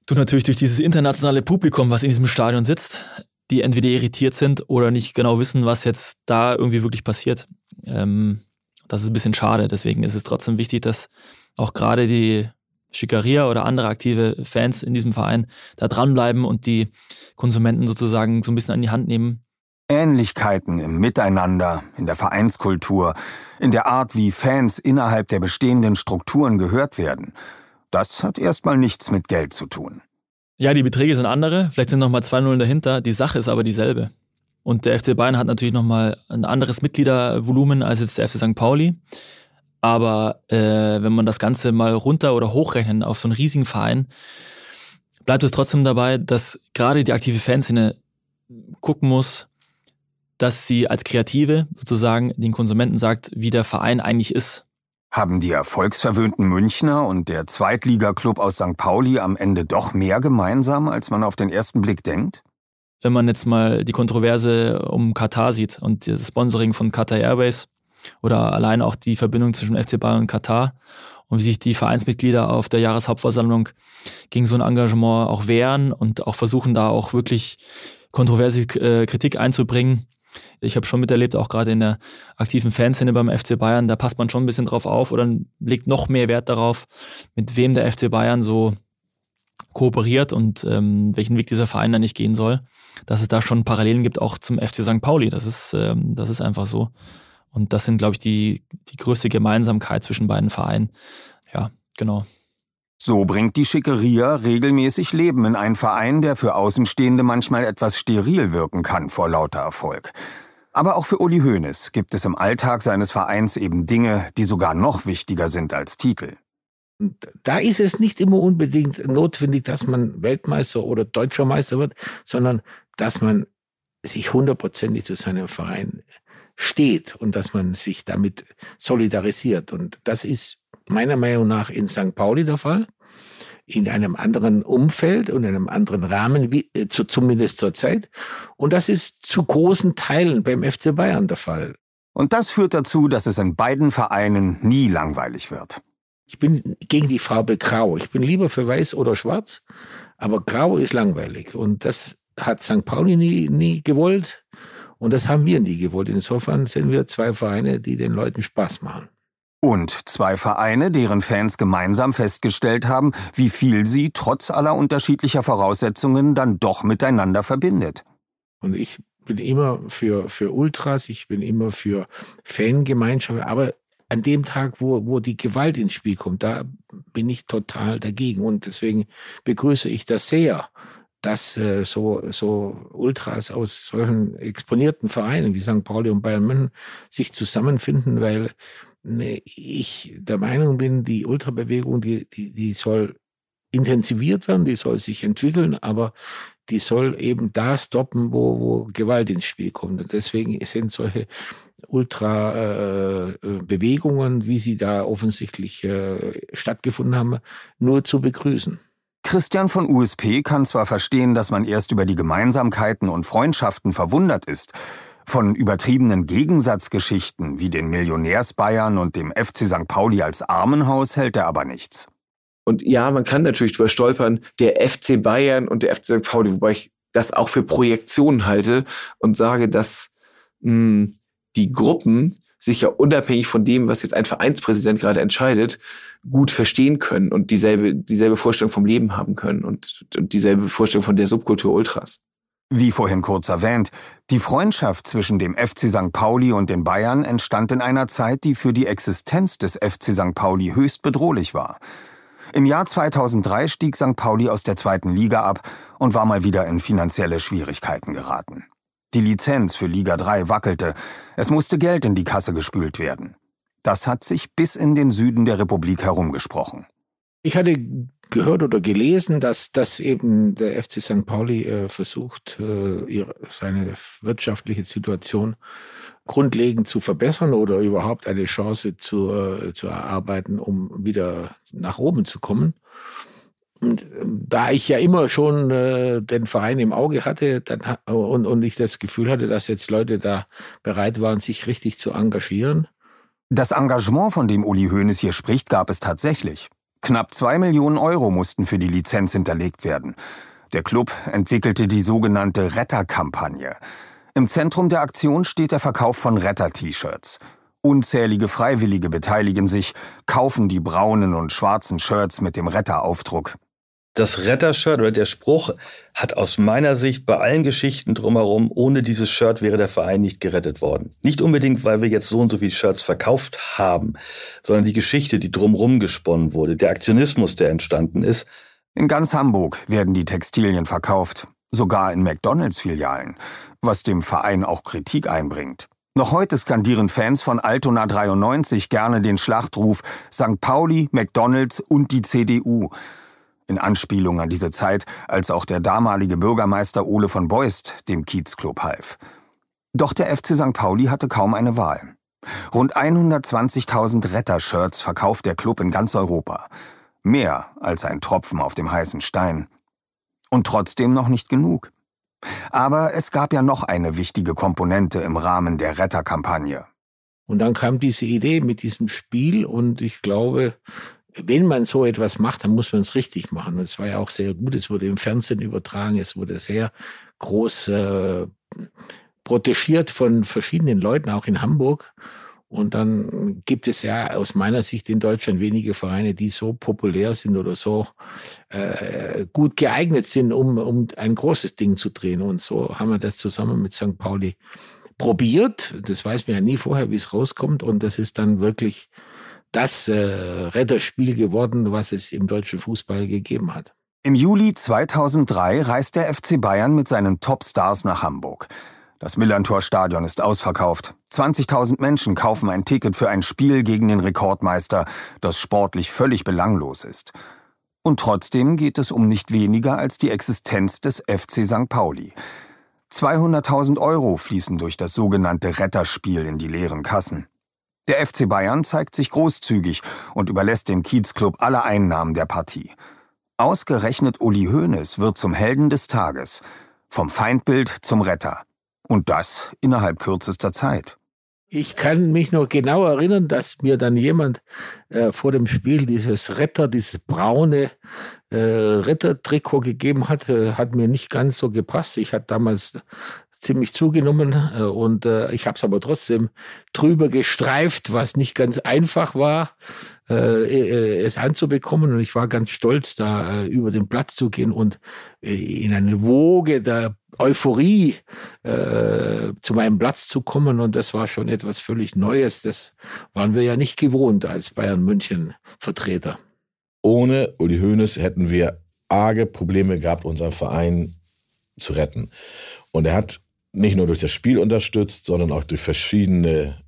tut natürlich durch dieses internationale Publikum, was in diesem Stadion sitzt, die entweder irritiert sind oder nicht genau wissen, was jetzt da irgendwie wirklich passiert. Ähm, das ist ein bisschen schade. Deswegen ist es trotzdem wichtig, dass auch gerade die Schickeria oder andere aktive Fans in diesem Verein da dranbleiben und die Konsumenten sozusagen so ein bisschen an die Hand nehmen. Ähnlichkeiten im Miteinander, in der Vereinskultur, in der Art, wie Fans innerhalb der bestehenden Strukturen gehört werden, das hat erstmal nichts mit Geld zu tun. Ja, die Beträge sind andere, vielleicht sind nochmal zwei Nullen dahinter, die Sache ist aber dieselbe. Und der F C Bayern hat natürlich nochmal ein anderes Mitgliedervolumen als jetzt der F C Sankt Pauli. Aber äh, wenn man das Ganze mal runter- oder hochrechnet auf so einen riesigen Verein, bleibt es trotzdem dabei, dass gerade die aktive Fanszene gucken muss, dass sie als Kreative sozusagen den Konsumenten sagt, wie der Verein eigentlich ist. Haben die erfolgsverwöhnten Münchner und der Zweitligaklub aus Sankt Pauli am Ende doch mehr gemeinsam, als man auf den ersten Blick denkt? Wenn man jetzt mal die Kontroverse um Katar sieht und das Sponsoring von Qatar Airways oder allein auch die Verbindung zwischen F C Bayern und Katar und wie sich die Vereinsmitglieder auf der Jahreshauptversammlung gegen so ein Engagement auch wehren und auch versuchen, da auch wirklich kontroverse äh, Kritik einzubringen. Ich habe schon miterlebt, auch gerade in der aktiven Fanszene beim F C Bayern, da passt man schon ein bisschen drauf auf oder legt noch mehr Wert darauf, mit wem der F C Bayern so kooperiert und ähm, welchen Weg dieser Verein da nicht gehen soll, dass es da schon Parallelen gibt, auch zum F C Sankt Pauli. Das ist, ähm, das ist einfach so. Und das sind, glaube ich, die, die größte Gemeinsamkeit zwischen beiden Vereinen. Ja, genau. So bringt die Schickeria regelmäßig Leben in einen Verein, der für Außenstehende manchmal etwas steril wirken kann vor lauter Erfolg. Aber auch für Uli Hoeneß gibt es im Alltag seines Vereins eben Dinge, die sogar noch wichtiger sind als Titel. Da ist es nicht immer unbedingt notwendig, dass man Weltmeister oder Deutscher Meister wird, sondern dass man sich hundertprozentig zu seinem Verein steht und dass man sich damit solidarisiert. Und das ist meiner Meinung nach in Sankt Pauli der Fall, in einem anderen Umfeld und einem anderen Rahmen, wie, äh, zu, zumindest zur Zeit. Und das ist zu großen Teilen beim F C Bayern der Fall. Und das führt dazu, dass es in beiden Vereinen nie langweilig wird. Ich bin gegen die Farbe Grau. Ich bin lieber für Weiß oder Schwarz, aber Grau ist langweilig. Und das hat Sankt Pauli nie, nie gewollt und das haben wir nie gewollt. Insofern sind wir zwei Vereine, die den Leuten Spaß machen. Und zwei Vereine, deren Fans gemeinsam festgestellt haben, wie viel sie trotz aller unterschiedlicher Voraussetzungen dann doch miteinander verbindet. Und ich bin immer für, für Ultras, ich bin immer für Fangemeinschaft, aber an dem Tag, wo, wo die Gewalt ins Spiel kommt, da bin ich total dagegen. Und deswegen begrüße ich das sehr, dass äh, so, so Ultras aus solchen exponierten Vereinen wie Sankt Pauli und Bayern München sich zusammenfinden, weil ne, ich der Meinung bin, die Ultrabewegung, die, die, die soll intensiviert werden, die soll sich entwickeln, aber die soll eben da stoppen, wo, wo Gewalt ins Spiel kommt. Und deswegen sind solche Ultra-Bewegungen, äh, wie sie da offensichtlich äh, stattgefunden haben, nur zu begrüßen. Christian von U S P kann zwar verstehen, dass man erst über die Gemeinsamkeiten und Freundschaften verwundert ist, von übertriebenen Gegensatzgeschichten wie den Millionärs-Bayern und dem F C Sankt Pauli als Armenhaus hält er aber nichts. Und ja, man kann natürlich drüber stolpern, der F C Bayern und der F C Sankt Pauli, wobei ich das auch für Projektion halte und sage, dass mh, die Gruppen sich ja unabhängig von dem, was jetzt ein Vereinspräsident gerade entscheidet, gut verstehen können und dieselbe, dieselbe Vorstellung vom Leben haben können und, und dieselbe Vorstellung von der Subkultur Ultras. Wie vorhin kurz erwähnt, die Freundschaft zwischen dem F C Sankt Pauli und den Bayern entstand in einer Zeit, die für die Existenz des F C Sankt Pauli höchst bedrohlich war. Im Jahr zweitausenddrei stieg Sankt Pauli aus der zweiten Liga ab und war mal wieder in finanzielle Schwierigkeiten geraten. Die Lizenz für Liga drei wackelte, es musste Geld in die Kasse gespült werden. Das hat sich bis in den Süden der Republik herumgesprochen. Ich hatte gehört oder gelesen, dass, dass eben der F C Sankt Pauli äh, versucht, äh, ihre, seine wirtschaftliche Situation grundlegend zu verbessern oder überhaupt eine Chance zu, äh, zu erarbeiten, um wieder nach oben zu kommen. Und da ich ja immer schon äh, den Verein im Auge hatte dann, und, und ich das Gefühl hatte, dass jetzt Leute da bereit waren, sich richtig zu engagieren. Das Engagement, von dem Uli Hoeneß hier spricht, gab es tatsächlich. Knapp zwei Millionen Euro mussten für die Lizenz hinterlegt werden. Der Club entwickelte die sogenannte Retterkampagne. Im Zentrum der Aktion steht der Verkauf von Retter-T-Shirts. Unzählige Freiwillige beteiligen sich, kaufen die braunen und schwarzen Shirts mit dem Retteraufdruck. Das Retter-Shirt oder der Spruch hat aus meiner Sicht bei allen Geschichten drumherum, ohne dieses Shirt wäre der Verein nicht gerettet worden. Nicht unbedingt, weil wir jetzt so und so viele Shirts verkauft haben, sondern die Geschichte, die drumherum gesponnen wurde, der Aktionismus, der entstanden ist. In ganz Hamburg werden die Textilien verkauft, sogar in McDonalds-Filialen, was dem Verein auch Kritik einbringt. Noch heute skandieren Fans von Altona dreiundneunzig gerne den Schlachtruf Sankt Pauli, McDonalds und die C D U. In Anspielung an diese Zeit, als auch der damalige Bürgermeister Ole von Beust dem Kiezclub half. Doch der F C Sankt Pauli hatte kaum eine Wahl. Rund hundertzwanzigtausend Retter-Shirts verkauft der Club in ganz Europa. Mehr als ein Tropfen auf dem heißen Stein. Und trotzdem noch nicht genug. Aber es gab ja noch eine wichtige Komponente im Rahmen der Retterkampagne. Und dann kam diese Idee mit diesem Spiel und ich glaube, wenn man so etwas macht, dann muss man es richtig machen. Und es war ja auch sehr gut. Es wurde im Fernsehen übertragen. Es wurde sehr groß äh, protegiert von verschiedenen Leuten, auch in Hamburg. Und dann gibt es ja aus meiner Sicht in Deutschland wenige Vereine, die so populär sind oder so äh, gut geeignet sind, um, um ein großes Ding zu drehen. Und so haben wir das zusammen mit Sankt Pauli probiert. Das weiß man ja nie vorher, wie es rauskommt. Und das ist dann wirklich das äh, Retterspiel geworden, was es im deutschen Fußball gegeben hat. Im Juli zweitausenddrei reist der F C Bayern mit seinen Topstars nach Hamburg. Das Millantor-Stadion ist ausverkauft. zwanzigtausend Menschen kaufen ein Ticket für ein Spiel gegen den Rekordmeister, das sportlich völlig belanglos ist. Und trotzdem geht es um nicht weniger als die Existenz des F C Sankt Pauli. zweihunderttausend Euro fließen durch das sogenannte Retterspiel in die leeren Kassen. Der F C Bayern zeigt sich großzügig und überlässt dem Kiezclub alle Einnahmen der Partie. Ausgerechnet Uli Hoeneß wird zum Helden des Tages. Vom Feindbild zum Retter. Und das innerhalb kürzester Zeit. Ich kann mich noch genau erinnern, dass mir dann jemand äh, vor dem Spiel dieses Retter, dieses braune äh, Retter-Trikot gegeben hat. Äh, hat mir nicht ganz so gepasst. Ich hatte damals ziemlich zugenommen äh, und äh, ich habe es aber trotzdem drüber gestreift, was nicht ganz einfach war, äh, äh, es anzubekommen. Und ich war ganz stolz, da äh, über den Platz zu gehen und äh, in eine Woge der Euphorie äh, zu meinem Platz zu kommen, und das war schon etwas völlig Neues. Das waren wir ja nicht gewohnt als Bayern München Vertreter. Ohne Uli Hoeneß hätten wir arge Probleme gehabt, unseren Verein zu retten. Und er hat nicht nur durch das Spiel unterstützt, sondern auch durch verschiedene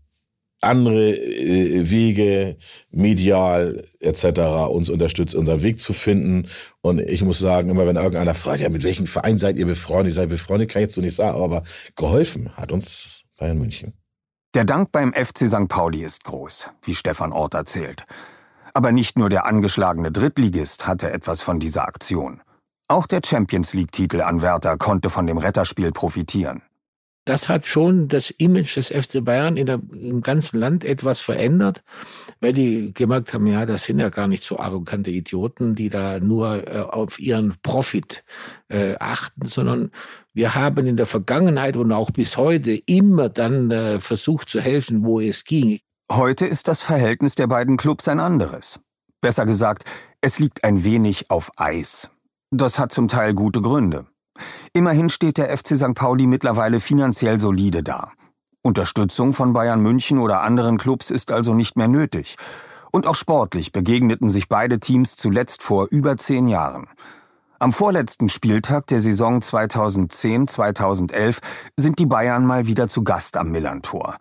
andere äh, Wege, medial et cetera, uns unterstützt, unseren Weg zu finden. Und ich muss sagen, immer wenn irgendeiner fragt, ja, mit welchem Verein seid ihr befreundet? Seid ihr befreundet, kann ich jetzt so nicht sagen, aber geholfen hat uns Bayern München. Der Dank beim F C Sankt Pauli ist groß, wie Stefan Orth erzählt. Aber nicht nur der angeschlagene Drittligist hatte etwas von dieser Aktion. Auch der Champions-League-Titelanwärter konnte von dem Retterspiel profitieren. Das hat schon das Image des F C Bayern in der, im ganzen Land etwas verändert, weil die gemerkt haben, ja, das sind ja gar nicht so arrogante Idioten, die da nur äh, auf ihren Profit äh, achten, sondern wir haben in der Vergangenheit und auch bis heute immer dann äh, versucht zu helfen, wo es ging. Heute ist das Verhältnis der beiden Clubs ein anderes. Besser gesagt, es liegt ein wenig auf Eis. Das hat zum Teil gute Gründe. Immerhin steht der F C Sankt Pauli mittlerweile finanziell solide da. Unterstützung von Bayern München oder anderen Clubs ist also nicht mehr nötig. Und auch sportlich begegneten sich beide Teams zuletzt vor über zehn Jahren. Am vorletzten Spieltag der Saison zweitausendzehn zweitausendelf sind die Bayern mal wieder zu Gast am Millantor.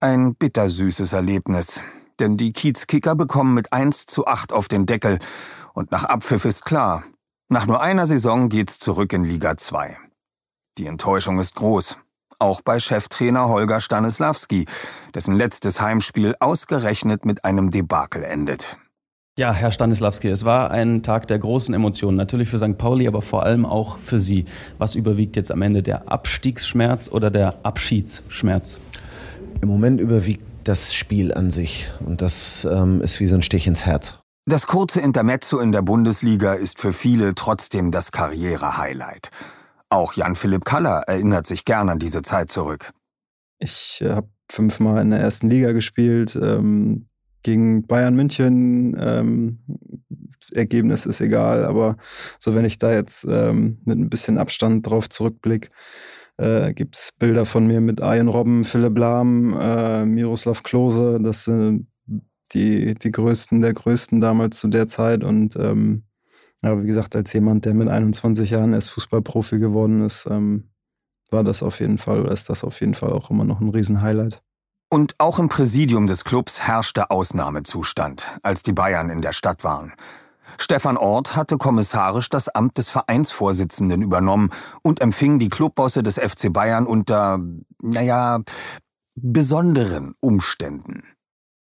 Ein bittersüßes Erlebnis, denn die Kiezkicker bekommen mit eins zu acht auf den Deckel und nach Abpfiff ist klar, nach nur einer Saison geht's zurück in Liga zwei. Die Enttäuschung ist groß. Auch bei Cheftrainer Holger Stanislawski, dessen letztes Heimspiel ausgerechnet mit einem Debakel endet. Ja, Herr Stanislawski, es war ein Tag der großen Emotionen. Natürlich für Sankt Pauli, aber vor allem auch für Sie. Was überwiegt jetzt am Ende, der Abstiegsschmerz oder der Abschiedsschmerz? Im Moment überwiegt das Spiel an sich. Und das ähm, ist wie so ein Stich ins Herz. Das kurze Intermezzo in der Bundesliga ist für viele trotzdem das Karriere-Highlight. Auch Jan-Philipp Kaller erinnert sich gern an diese Zeit zurück. Ich habe fünfmal in der ersten Liga gespielt, ähm, gegen Bayern München. Ähm, Ergebnis ist egal, aber so, wenn ich da jetzt ähm, mit ein bisschen Abstand drauf zurückblicke, Äh, gibt es Bilder von mir mit Arjen Robben, Philipp Lahm, äh, Miroslav Klose. Das sind äh, Die, die Größten der Größten damals zu der Zeit. Und ähm, ja, wie gesagt, als jemand, der mit einundzwanzig Jahren erst Fußballprofi geworden ist, ähm, war das auf jeden Fall, oder ist das auf jeden Fall auch immer noch ein Riesenhighlight. Und auch im Präsidium des Clubs herrschte Ausnahmezustand, als die Bayern in der Stadt waren. Stefan Orth hatte kommissarisch das Amt des Vereinsvorsitzenden übernommen und empfing die Clubbosse des F C Bayern unter, naja, besonderen Umständen.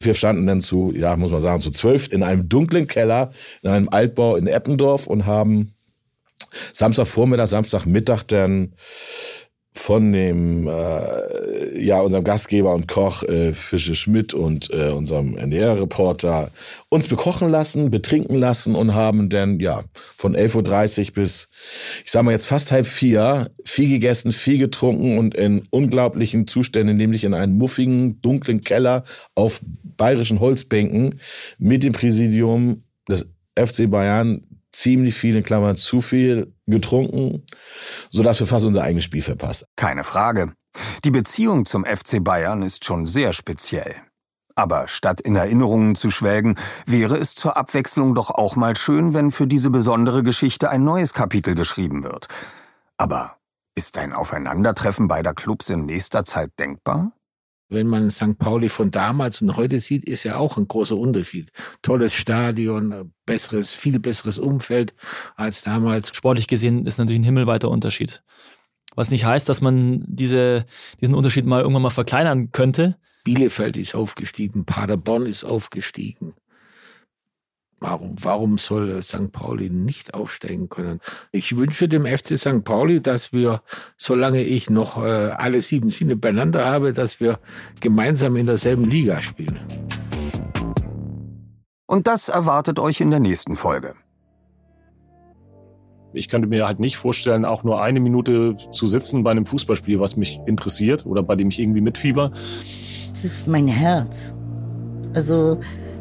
Wir standen dann zu, ja, muss man sagen, zu zwölf in einem dunklen Keller, in einem Altbau in Eppendorf und haben Samstagvormittag, Samstagmittag dann von dem äh, ja unserem Gastgeber und Koch äh, Fische Schmidt und äh, unserem N D R-Reporter uns bekochen lassen, betrinken lassen und haben dann ja von elf Uhr dreißig bis, ich sag mal jetzt fast halb vier, viel gegessen, viel getrunken und in unglaublichen Zuständen, nämlich in einem muffigen, dunklen Keller auf bayerischen Holzbänken mit dem Präsidium des F C Bayern ziemlich viel, in Klammern zu viel, getrunken, sodass wir fast unser eigenes Spiel verpassen. Keine Frage. Die Beziehung zum F C Bayern ist schon sehr speziell. Aber statt in Erinnerungen zu schwelgen, wäre es zur Abwechslung doch auch mal schön, wenn für diese besondere Geschichte ein neues Kapitel geschrieben wird. Aber ist ein Aufeinandertreffen beider Clubs in nächster Zeit denkbar? Wenn man Sankt Pauli von damals und heute sieht, ist ja auch ein großer Unterschied. Tolles Stadion, besseres, viel besseres Umfeld als damals. Sportlich gesehen ist natürlich ein himmelweiter Unterschied. Was nicht heißt, dass man diese, diesen Unterschied mal irgendwann mal verkleinern könnte. Bielefeld ist aufgestiegen, Paderborn ist aufgestiegen. Warum, warum soll Sankt Pauli nicht aufsteigen können? Ich wünsche dem F C Sankt Pauli, dass wir, solange ich noch äh, alle sieben Sinne beieinander habe, dass wir gemeinsam in derselben Liga spielen. Und das erwartet euch in der nächsten Folge. Ich könnte mir halt nicht vorstellen, auch nur eine Minute zu sitzen bei einem Fußballspiel, was mich interessiert oder bei dem ich irgendwie mitfieber. Das ist mein Herz. Also...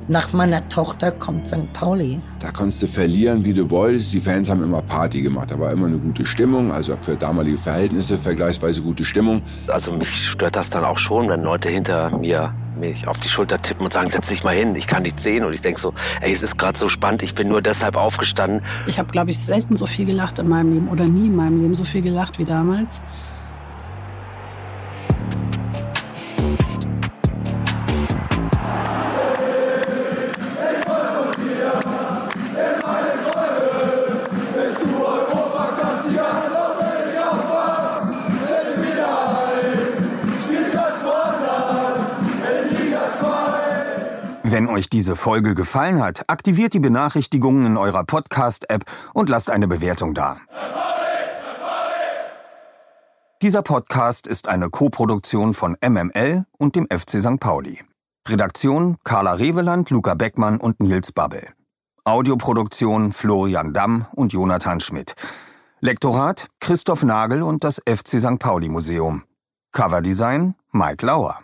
Nach meiner Tochter kommt Sankt Pauli. Da konntest du verlieren, wie du wolltest. Die Fans haben immer Party gemacht. Da war immer eine gute Stimmung, also für damalige Verhältnisse vergleichsweise gute Stimmung. Also mich stört das dann auch schon, wenn Leute hinter mir mich auf die Schulter tippen und sagen, setz dich mal hin, ich kann nichts sehen. Und ich denke so, ey, es ist gerade so spannend, ich bin nur deshalb aufgestanden. Ich habe, glaube ich, selten so viel gelacht in meinem Leben oder nie in meinem Leben so viel gelacht wie damals. Wenn euch diese Folge gefallen hat, aktiviert die Benachrichtigungen in eurer Podcast-App und lasst eine Bewertung da. Dieser Podcast ist eine Koproduktion von M M L und dem F C Sankt Pauli. Redaktion Carla Reveland, Luca Beckmann und Nils Babbel. Audioproduktion Florian Damm und Jonathan Schmidt. Lektorat Christoph Nagel und das F C Sankt Pauli Museum. Coverdesign Mike Lauer.